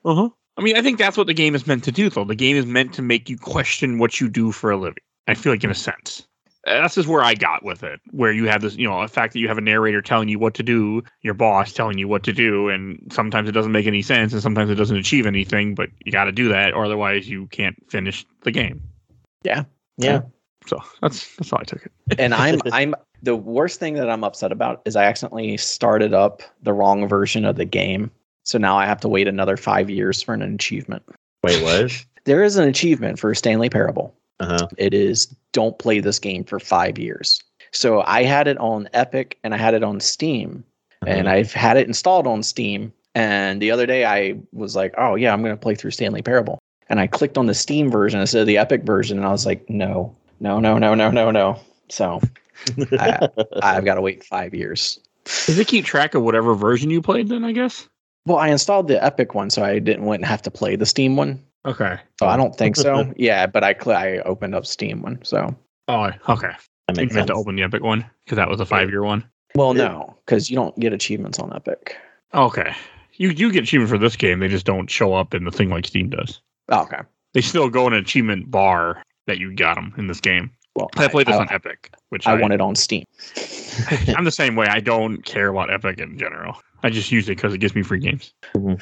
Uh huh. I mean, I think that's what the game is meant to do, though. The game is meant to make you question what you do for a living. I feel like in a sense, that's just where I got with it, where you have this, you know, the fact that you have a narrator telling you what to do, your boss telling you what to do. And sometimes it doesn't make any sense and sometimes it doesn't achieve anything, but you got to do that or otherwise you can't finish the game. Yeah. Yeah. So that's that's how I took it. And I'm I'm the worst thing that I'm upset about is I accidentally started up the wrong version of the game. So now I have to wait another five years for an achievement. Wait, what? There is an achievement for Stanley Parable. Uh-huh. It is don't play this game for five years. So I had it on Epic and I had it on Steam, uh-huh. and I've had it installed on Steam. And the other day I was like, oh yeah, I'm going to play through Stanley Parable. And I clicked on the Steam version instead of the Epic version. And I was like, no, no, no, no, no, no, no. So I, I've got to wait five years. Does it keep track of whatever version you played then, I guess? Well, I installed the Epic one, so I didn't wouldn't have to play the Steam one. Okay. So I don't think so. Yeah, but I cl- I opened up Steam one. So. Oh, okay. I meant sense. to open the Epic one because that was a five year one. Well, yeah. No, because you don't get achievements on Epic. Okay. You you get achievements for this game. They just don't show up in the thing like Steam does. Oh, okay. They still go in an achievement bar that you got them in this game. Well, I played this I, on I, Epic, which I, I want it on Steam. I'm the same way. I don't care about Epic in general. I just use it because it gives me free games. Mm-hmm.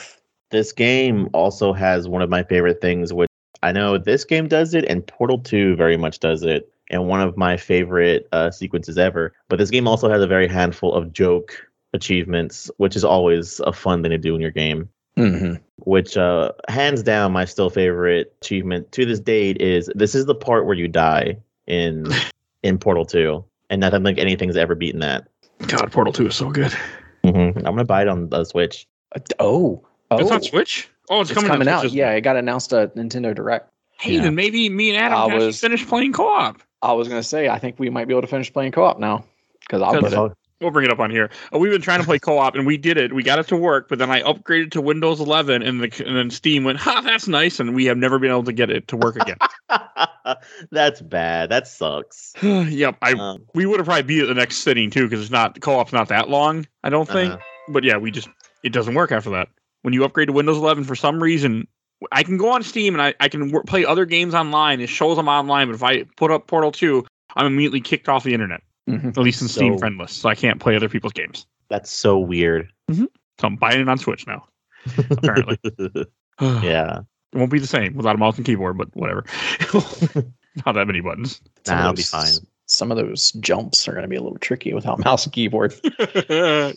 This game also has one of my favorite things, which I know this game does it, and Portal two very much does it, and one of my favorite uh, sequences ever. But this game also has a very handful of joke achievements, which is always a fun thing to do in your game. Mm-hmm. Which, uh, hands down, my still favorite achievement to this date is, this is the part where you die in in Portal two, and I don't think anything's ever beaten that. God, Portal two is so good. Mm-hmm. I'm going to buy it on the Switch. Uh, oh, Oh. It's on Switch? Oh, it's, it's coming, coming out. Switch, yeah, it got announced at Nintendo Direct. Hey, yeah. Then maybe me and Adam can finish playing co-op. I was going to say, I think we might be able to finish playing co-op now. Because I'll put it. We'll bring it up on here. Oh, we've been trying to play co-op, and we did it. We got it to work, but then I upgraded to Windows eleven, and, the, and then Steam went, ha, that's nice, and we have never been able to get it to work again. That's bad. That sucks. Yep. I um, We would have probably beat it the next sitting, too, because it's not co-op's not that long, I don't think. Uh-huh. But yeah, we just it doesn't work after that. When you upgrade to Windows eleven, for some reason, I can go on Steam and I, I can w- play other games online. It shows them online, but if I put up Portal two, I'm immediately kicked off the internet. Mm-hmm. At least in so, Steam friend list, so I can't play other people's games. That's so weird. Mm-hmm. So I'm buying it on Switch now, apparently. Yeah. It won't be the same without a mouse and keyboard, but whatever. Not that many buttons. Nah, it'll be fine. Some of those jumps are going to be a little tricky without mouse and keyboard. Yeah.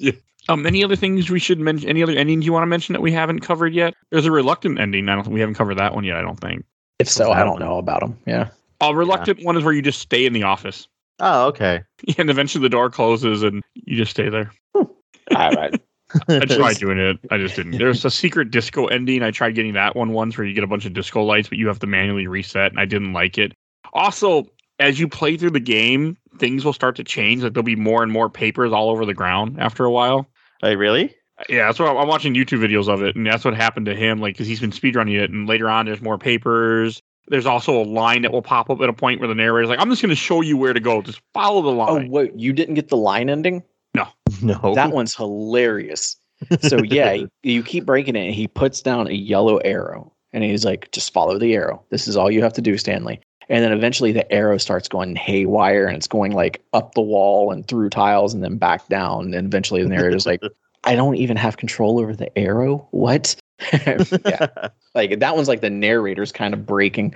Um, any other things we should mention? Any other endings you want to mention that we haven't covered yet? There's a reluctant ending. I don't. We haven't covered that one yet, I don't think. If so, What's I don't one? know about them. Yeah. A reluctant yeah. one is where you just stay in the office. Oh, okay. And eventually the door closes and you just stay there. All right. I tried doing it. I just didn't. There's a secret disco ending. I tried getting that one once where you get a bunch of disco lights, but you have to manually reset, and I didn't like it. Also, as you play through the game, things will start to change. Like there'll be more and more papers all over the ground after a while. Like, really? Yeah, that's what I'm, I'm watching YouTube videos of it, and that's what happened to him, like, because he's been speedrunning it, and later on there's more papers. There's also a line that will pop up at a point where the narrator's like, I'm just going to show you where to go. Just follow the line. Oh, wait, you didn't get the line ending? No. No. That one's hilarious. So, yeah, you keep breaking it, and he puts down a yellow arrow, and he's like, just follow the arrow. This is all you have to do, Stanley. And then eventually the arrow starts going haywire, and it's going, like, up the wall and through tiles and then back down. And eventually the narrator's like, I don't even have control over the arrow? What? Yeah. Like, that one's like the narrator's kind of breaking.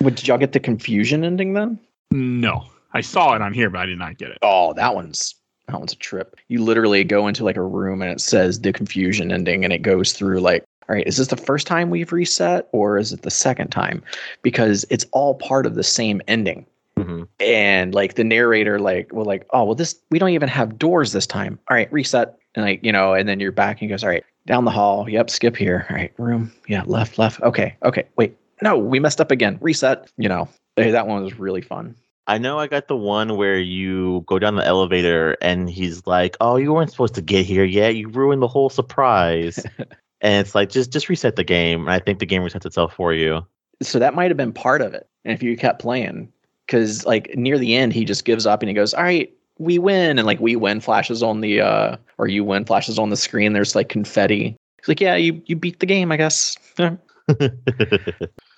But did y'all get the confusion ending then? No. I saw it on here, but I did not get it. Oh, that one's that one's a trip. You literally go into, like, a room, and it says the confusion ending, and it goes through, like, all right, is this the first time we've reset, or is it the second time? Because it's all part of the same ending. Mm-hmm. And, like, the narrator, like, well, like, oh, well, this, we don't even have doors this time. All right, reset. And, like, you know, and then you're back, and he goes, all right, down the hall. Yep, skip here. All right, room. Yeah, left, left. Okay, okay, wait. No, we messed up again. Reset. You know, that one was really fun. I know I got the one where you go down the elevator and he's like, oh, you weren't supposed to get here yet. You ruined the whole surprise. And it's like, just just reset the game. And I think the game resets itself for you. So that might have been part of it. And if you kept playing, because, like, near the end, he just gives up and he goes, all right, we win. And, like, we win flashes on the uh, or you win flashes on the screen. There's, like, confetti. It's like, yeah, you, you beat the game, I guess. Yeah.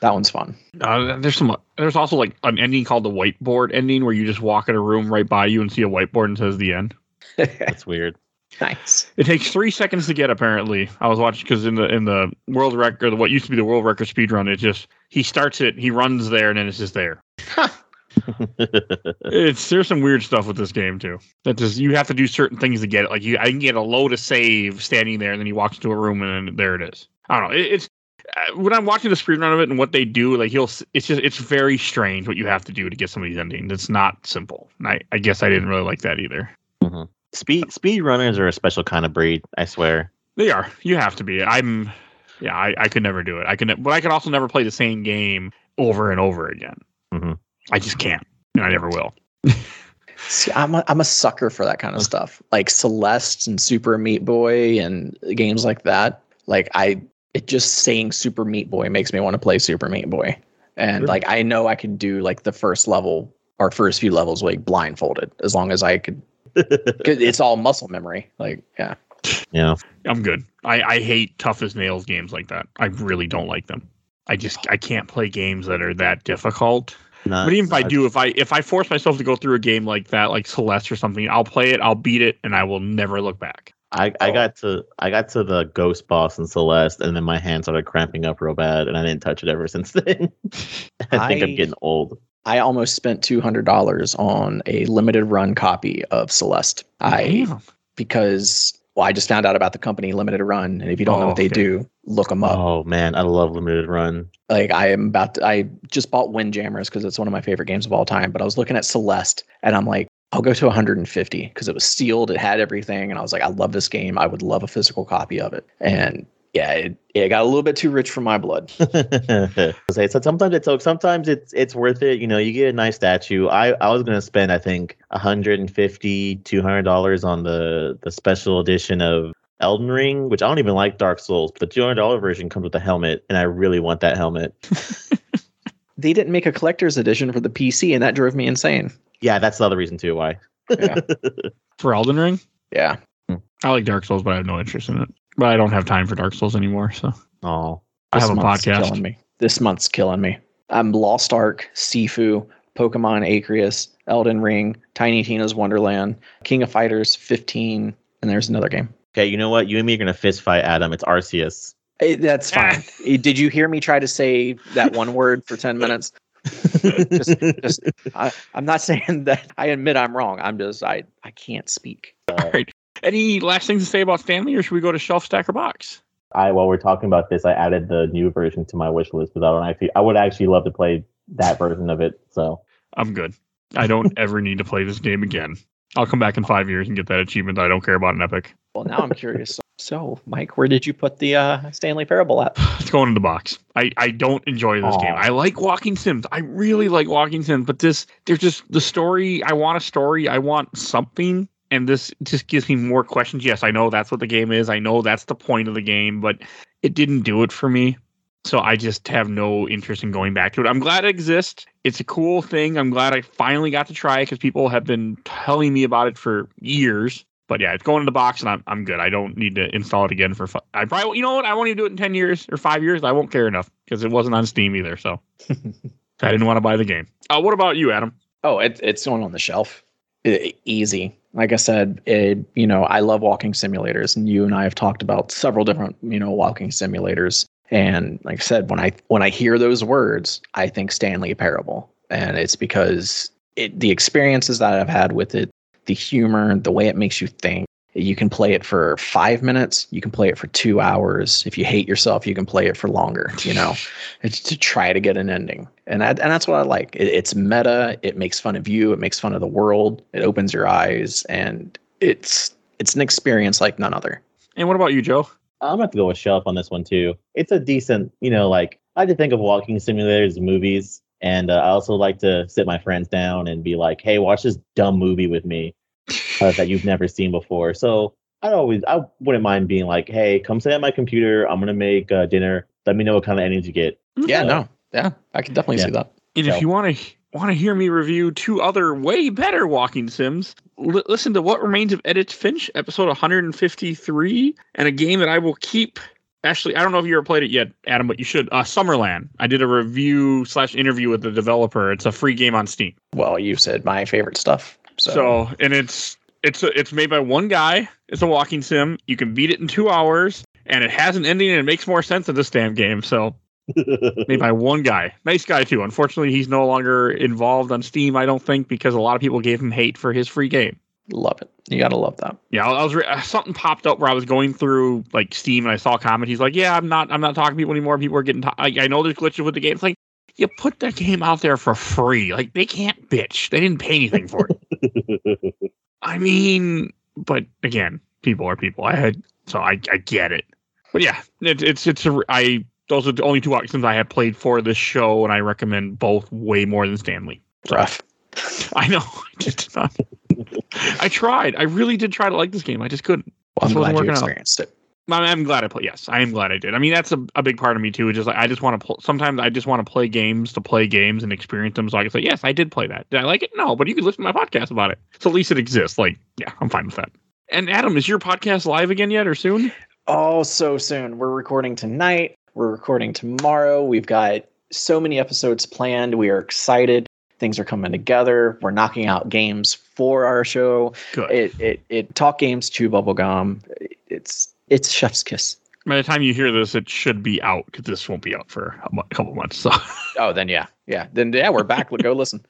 That one's fun. Uh, there's some. There's also, like, an ending called the whiteboard ending, where you just walk in a room right by you and see a whiteboard and says the end. That's weird. Nice. It takes three seconds to get. Apparently, I was watching because in the in the world record, what used to be the world record speedrun, it just he starts it, he runs there, and then it's just there. It's there's some weird stuff with this game too. That just you have to do certain things to get it. Like you, I can get a low to save standing there, and then he walks into a room, and then there it is. I don't know. It, it's. When I'm watching the screenrun of it and what they do, like he'll, it's just, it's very strange what you have to do to get some of these endings. It's not simple. And I, I guess I didn't really like that either. Mm-hmm. Speed speed runners are a special kind of breed. I swear they are. You have to be. I'm, yeah, I, I could never do it. I can, but I could also never play the same game over and over again. Mm-hmm. I just can't, and I never will. See, I'm a, I'm a sucker for that kind of stuff, like Celeste and Super Meat Boy and games like that. Like I. It just saying Super Meat Boy makes me want to play Super Meat Boy. And, like, I know I could do, like, the first level or first few levels, like, blindfolded as long as I could. It's all muscle memory. Like, yeah. Yeah. I'm good. I, I hate tough as nails games like that. I really don't like them. I just I can't play games that are that difficult. Not, but even if I do, if I if I force myself to go through a game like that, like Celeste or something, I'll play it. I'll beat it. And I will never look back. I, I oh. got to I got to the ghost boss in Celeste, and then my hand started cramping up real bad, and I didn't touch it ever since then. I, I think I'm getting old. I almost spent two hundred dollars on a limited run copy of Celeste. I Damn. because well, I just found out about the company Limited Run, and if you don't oh, know what they okay. do, look them up. Oh man, I love Limited Run. Like I am about to, I just bought Windjammers because it's one of my favorite games of all time. But I was looking at Celeste, and I'm like, I'll go to one hundred fifty because it was sealed. It had everything. And I was like, I love this game. I would love a physical copy of it. And yeah, it, it got a little bit too rich for my blood. So sometimes it's sometimes it's it's worth it. You know, you get a nice statue. I, I was going to spend, I think, one hundred fifty dollars, two hundred dollars on the, the special edition of Elden Ring, which I don't even like Dark Souls. But the two hundred dollars version comes with a helmet. And I really want that helmet. They didn't make a collector's edition for the P C, and that drove me insane. Yeah, that's the other reason, too, why. Yeah. For Elden Ring? Yeah. I like Dark Souls, but I have no interest in it. But I don't have time for Dark Souls anymore, so. Oh. I have a podcast. Killing me. This month's killing me. I'm Lost Ark, Sifu, Pokemon Acreus. Elden Ring, Tiny Tina's Wonderland, King of Fighters fifteen, and there's another game. Okay, you know what? You and me are going to fist fight, Adam. It's Arceus. Hey, that's fine. Did you hear me try to say that one word for ten minutes? just, just, I, I'm not saying that. I admit I'm wrong. I'm just, I, I can't speak. All right. Any last things to say about Stanley, or should we go to Shelf Stacker Box? I, while we're talking about this, I added the new version to my wish list, because I don't actually, I would actually love to play that version of it. So I'm good. I don't ever need to play this game again. I'll come back in five years and get that achievement that I don't care about in Epic. Well, now I'm curious. So, Mike, where did you put the uh, Stanley Parable at? It's going in the box. I, I don't enjoy this Aww. game. I like walking sims. I really like walking sims, but this, there's just the story. I want a story. I want something. And this just gives me more questions. Yes, I know that's what the game is. I know that's the point of the game, but it didn't do it for me. So I just have no interest in going back to it. I'm glad it exists. It's a cool thing. I'm glad I finally got to try it, because people have been telling me about it for years. But yeah, it's going in the box, and I'm I'm good. I don't need to install it again for fun. I probably, you know what? I won't even do it in ten years or five years. I won't care enough, because it wasn't on Steam either. So I didn't want to buy the game. Uh, what about you, Adam? Oh, it, it's going on the shelf. It, easy. Like I said, it, you know, I love walking simulators, and you and I have talked about several different, you know, walking simulators. And like I said, when I when I hear those words, I think Stanley Parable. And it's because it, the experiences that I've had with it, the humor, the way it makes you think. You can play it for five minutes. You can play it for two hours. If you hate yourself, you can play it for longer. You know, it's to try to get an ending. And that, and that's what I like. It, it's meta. It makes fun of you. It makes fun of the world. It opens your eyes. And it's it's an experience like none other. And what about you, Joe? I'm going to have to go with Shelf on this one, too. It's a decent, you know, like, I like to think of walking simulators as movies. And uh, I also like to sit my friends down and be like, hey, watch this dumb movie with me uh, that you've never seen before. So I always, I wouldn't mind being like, hey, come sit at my computer. I'm going to make uh, dinner. Let me know what kind of endings you get. Yeah, so, no. Yeah, I can definitely yeah. see that. And so, if you want to want to hear me review two other way better walking sims, l- listen to What Remains of Edith Finch, episode one fifty-three, and a game that I will keep. Actually, I don't know if you ever played it yet, Adam, but you should. Uh, Summerland. I did a review slash interview with the developer. It's a free game on Steam. Well, you said my favorite stuff. So, so and it's it's a, it's made by one guy. It's a walking sim. You can beat it in two hours, and it has an ending, and it makes more sense than this damn game. So, made by one guy. Nice guy, too. Unfortunately, he's no longer involved on Steam, I don't think, because a lot of people gave him hate for his free game. Love it. You gotta love that. Yeah, I was re- something popped up where I was going through like Steam and I saw a comment. He's like, "Yeah, I'm not, I'm not talking to people anymore. People are getting. T- I, I know there's glitches with the game." It's like, you put that game out there for free. Like, they can't bitch. They didn't pay anything for it. I mean, but again, people are people. I had so I, I get it. But yeah, it, it's it's a, I those are the only two options I have played for this show, and I recommend both way more than Stanley. So, rough. I know. Just not. I tried. I really did try to like this game. I just couldn't. Well, I'm glad you experienced out. it. I mean, I'm glad I played. Yes, I am glad I did. I mean, that's a, a big part of me, too. It's just like I just want to pl- sometimes I just want to play games to play games and experience them. So I can say, yes, I did play that. Did I like it? No, but you can listen to my podcast about it. So at least it exists. Like, yeah, I'm fine with that. And Adam, is your podcast live again yet or soon? Oh, so soon. We're recording tonight. We're recording tomorrow. We've got so many episodes planned. We are excited. Things are coming together. We're knocking out games for our show. Good. It it it Talk Games Chew Bubblegum. It's it's chef's kiss. By the time you hear this, it should be out, because this won't be out for a mo- couple months. So. Oh, then yeah, yeah, then yeah, we're back. Go listen.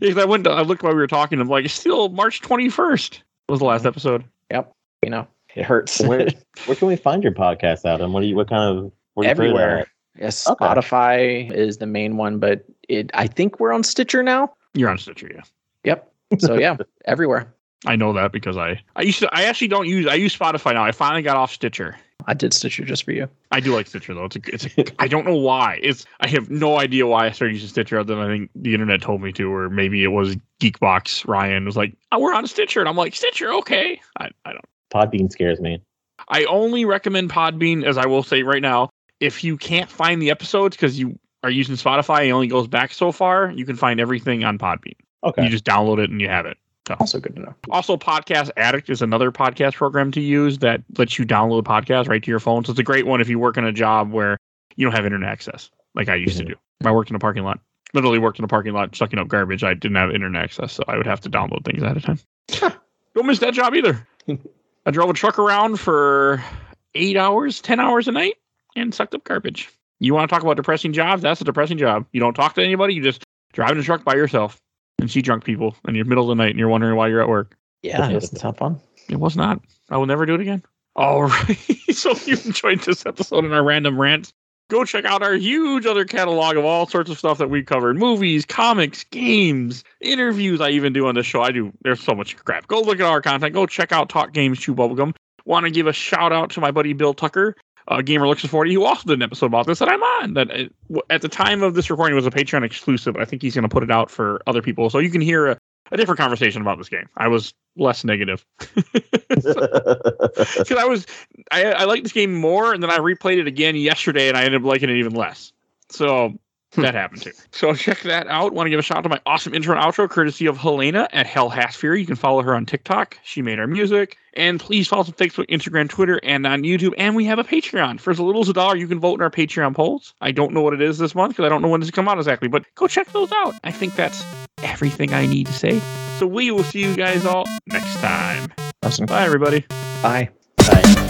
Because I went, to, I looked while we were talking. I'm like, it's still March twenty-first was the last episode. Yep. You know, it hurts. Where, where can we find your podcast, Adam? What do you? What kind of? What everywhere. Yes, okay. Spotify is the main one, but it I think we're on Stitcher now. You're on Stitcher, yeah. Yep. So yeah, everywhere. I know that because I, I used to I actually don't use I use Spotify now. I finally got off Stitcher. I did Stitcher just for you. I do like Stitcher though. It's a, it's a, I don't know why. It's I have no idea why I started using Stitcher, other than I think the internet told me to, or maybe it was Geekbox. Ryan was like, "Oh, we're on Stitcher," and I'm like, "Stitcher, okay." I I don't. Podbean scares me. I only recommend Podbean, as I will say right now. If you can't find the episodes because you are using Spotify, it only goes back so far. You can find everything on Podbean. Okay. You just download it and you have it. So. Also good to know. Also, Podcast Addict is another podcast program to use that lets you download podcasts right to your phone. So it's a great one if you work in a job where you don't have internet access, like I used mm-hmm. to do. I worked in a parking lot. literally worked in a parking lot sucking up garbage. I didn't have internet access, so I would have to download things ahead of time. Don't miss that job either. I drove a truck around for eight hours, ten hours a night, and sucked up garbage. You want to talk about depressing jobs? That's a depressing job. You don't talk to anybody. You just drive in a truck by yourself and see drunk people in the middle of the night, and you're wondering why you're at work. Yeah, it was not fun. It was not. I will never do it again. All right. So if you enjoyed this episode and our random rants, go check out our huge other catalog of all sorts of stuff that we covered. Movies, comics, games, interviews I even do on this show. I do. There's so much crap. Go look at our content. Go check out Talk Games Chew Bubblegum. Want to give a shout out to my buddy Bill Tucker, A Gamer Looks at forty, who also did an episode about this that I'm on. That at the time of this recording was a Patreon exclusive. I think he's going to put it out for other people. So you can hear a, a different conversation about this game. I was less negative. Because so, I was, I, I liked this game more, and then I replayed it again yesterday, and I ended up liking it even less. So that happened too. So check that out. Want to give a shout out to my awesome intro and outro, courtesy of Helena at Hell Has Fury. You can follow her on TikTok. She made our music. And please follow us on Facebook, Instagram, Twitter, and on YouTube. And we have a Patreon. For as little as a dollar, you can vote in our Patreon polls. I don't know what it is this month because I don't know when this will come out exactly, but go check those out. I think that's everything I need to say. So we will see you guys all next time. Awesome. Bye, everybody. Bye. Bye.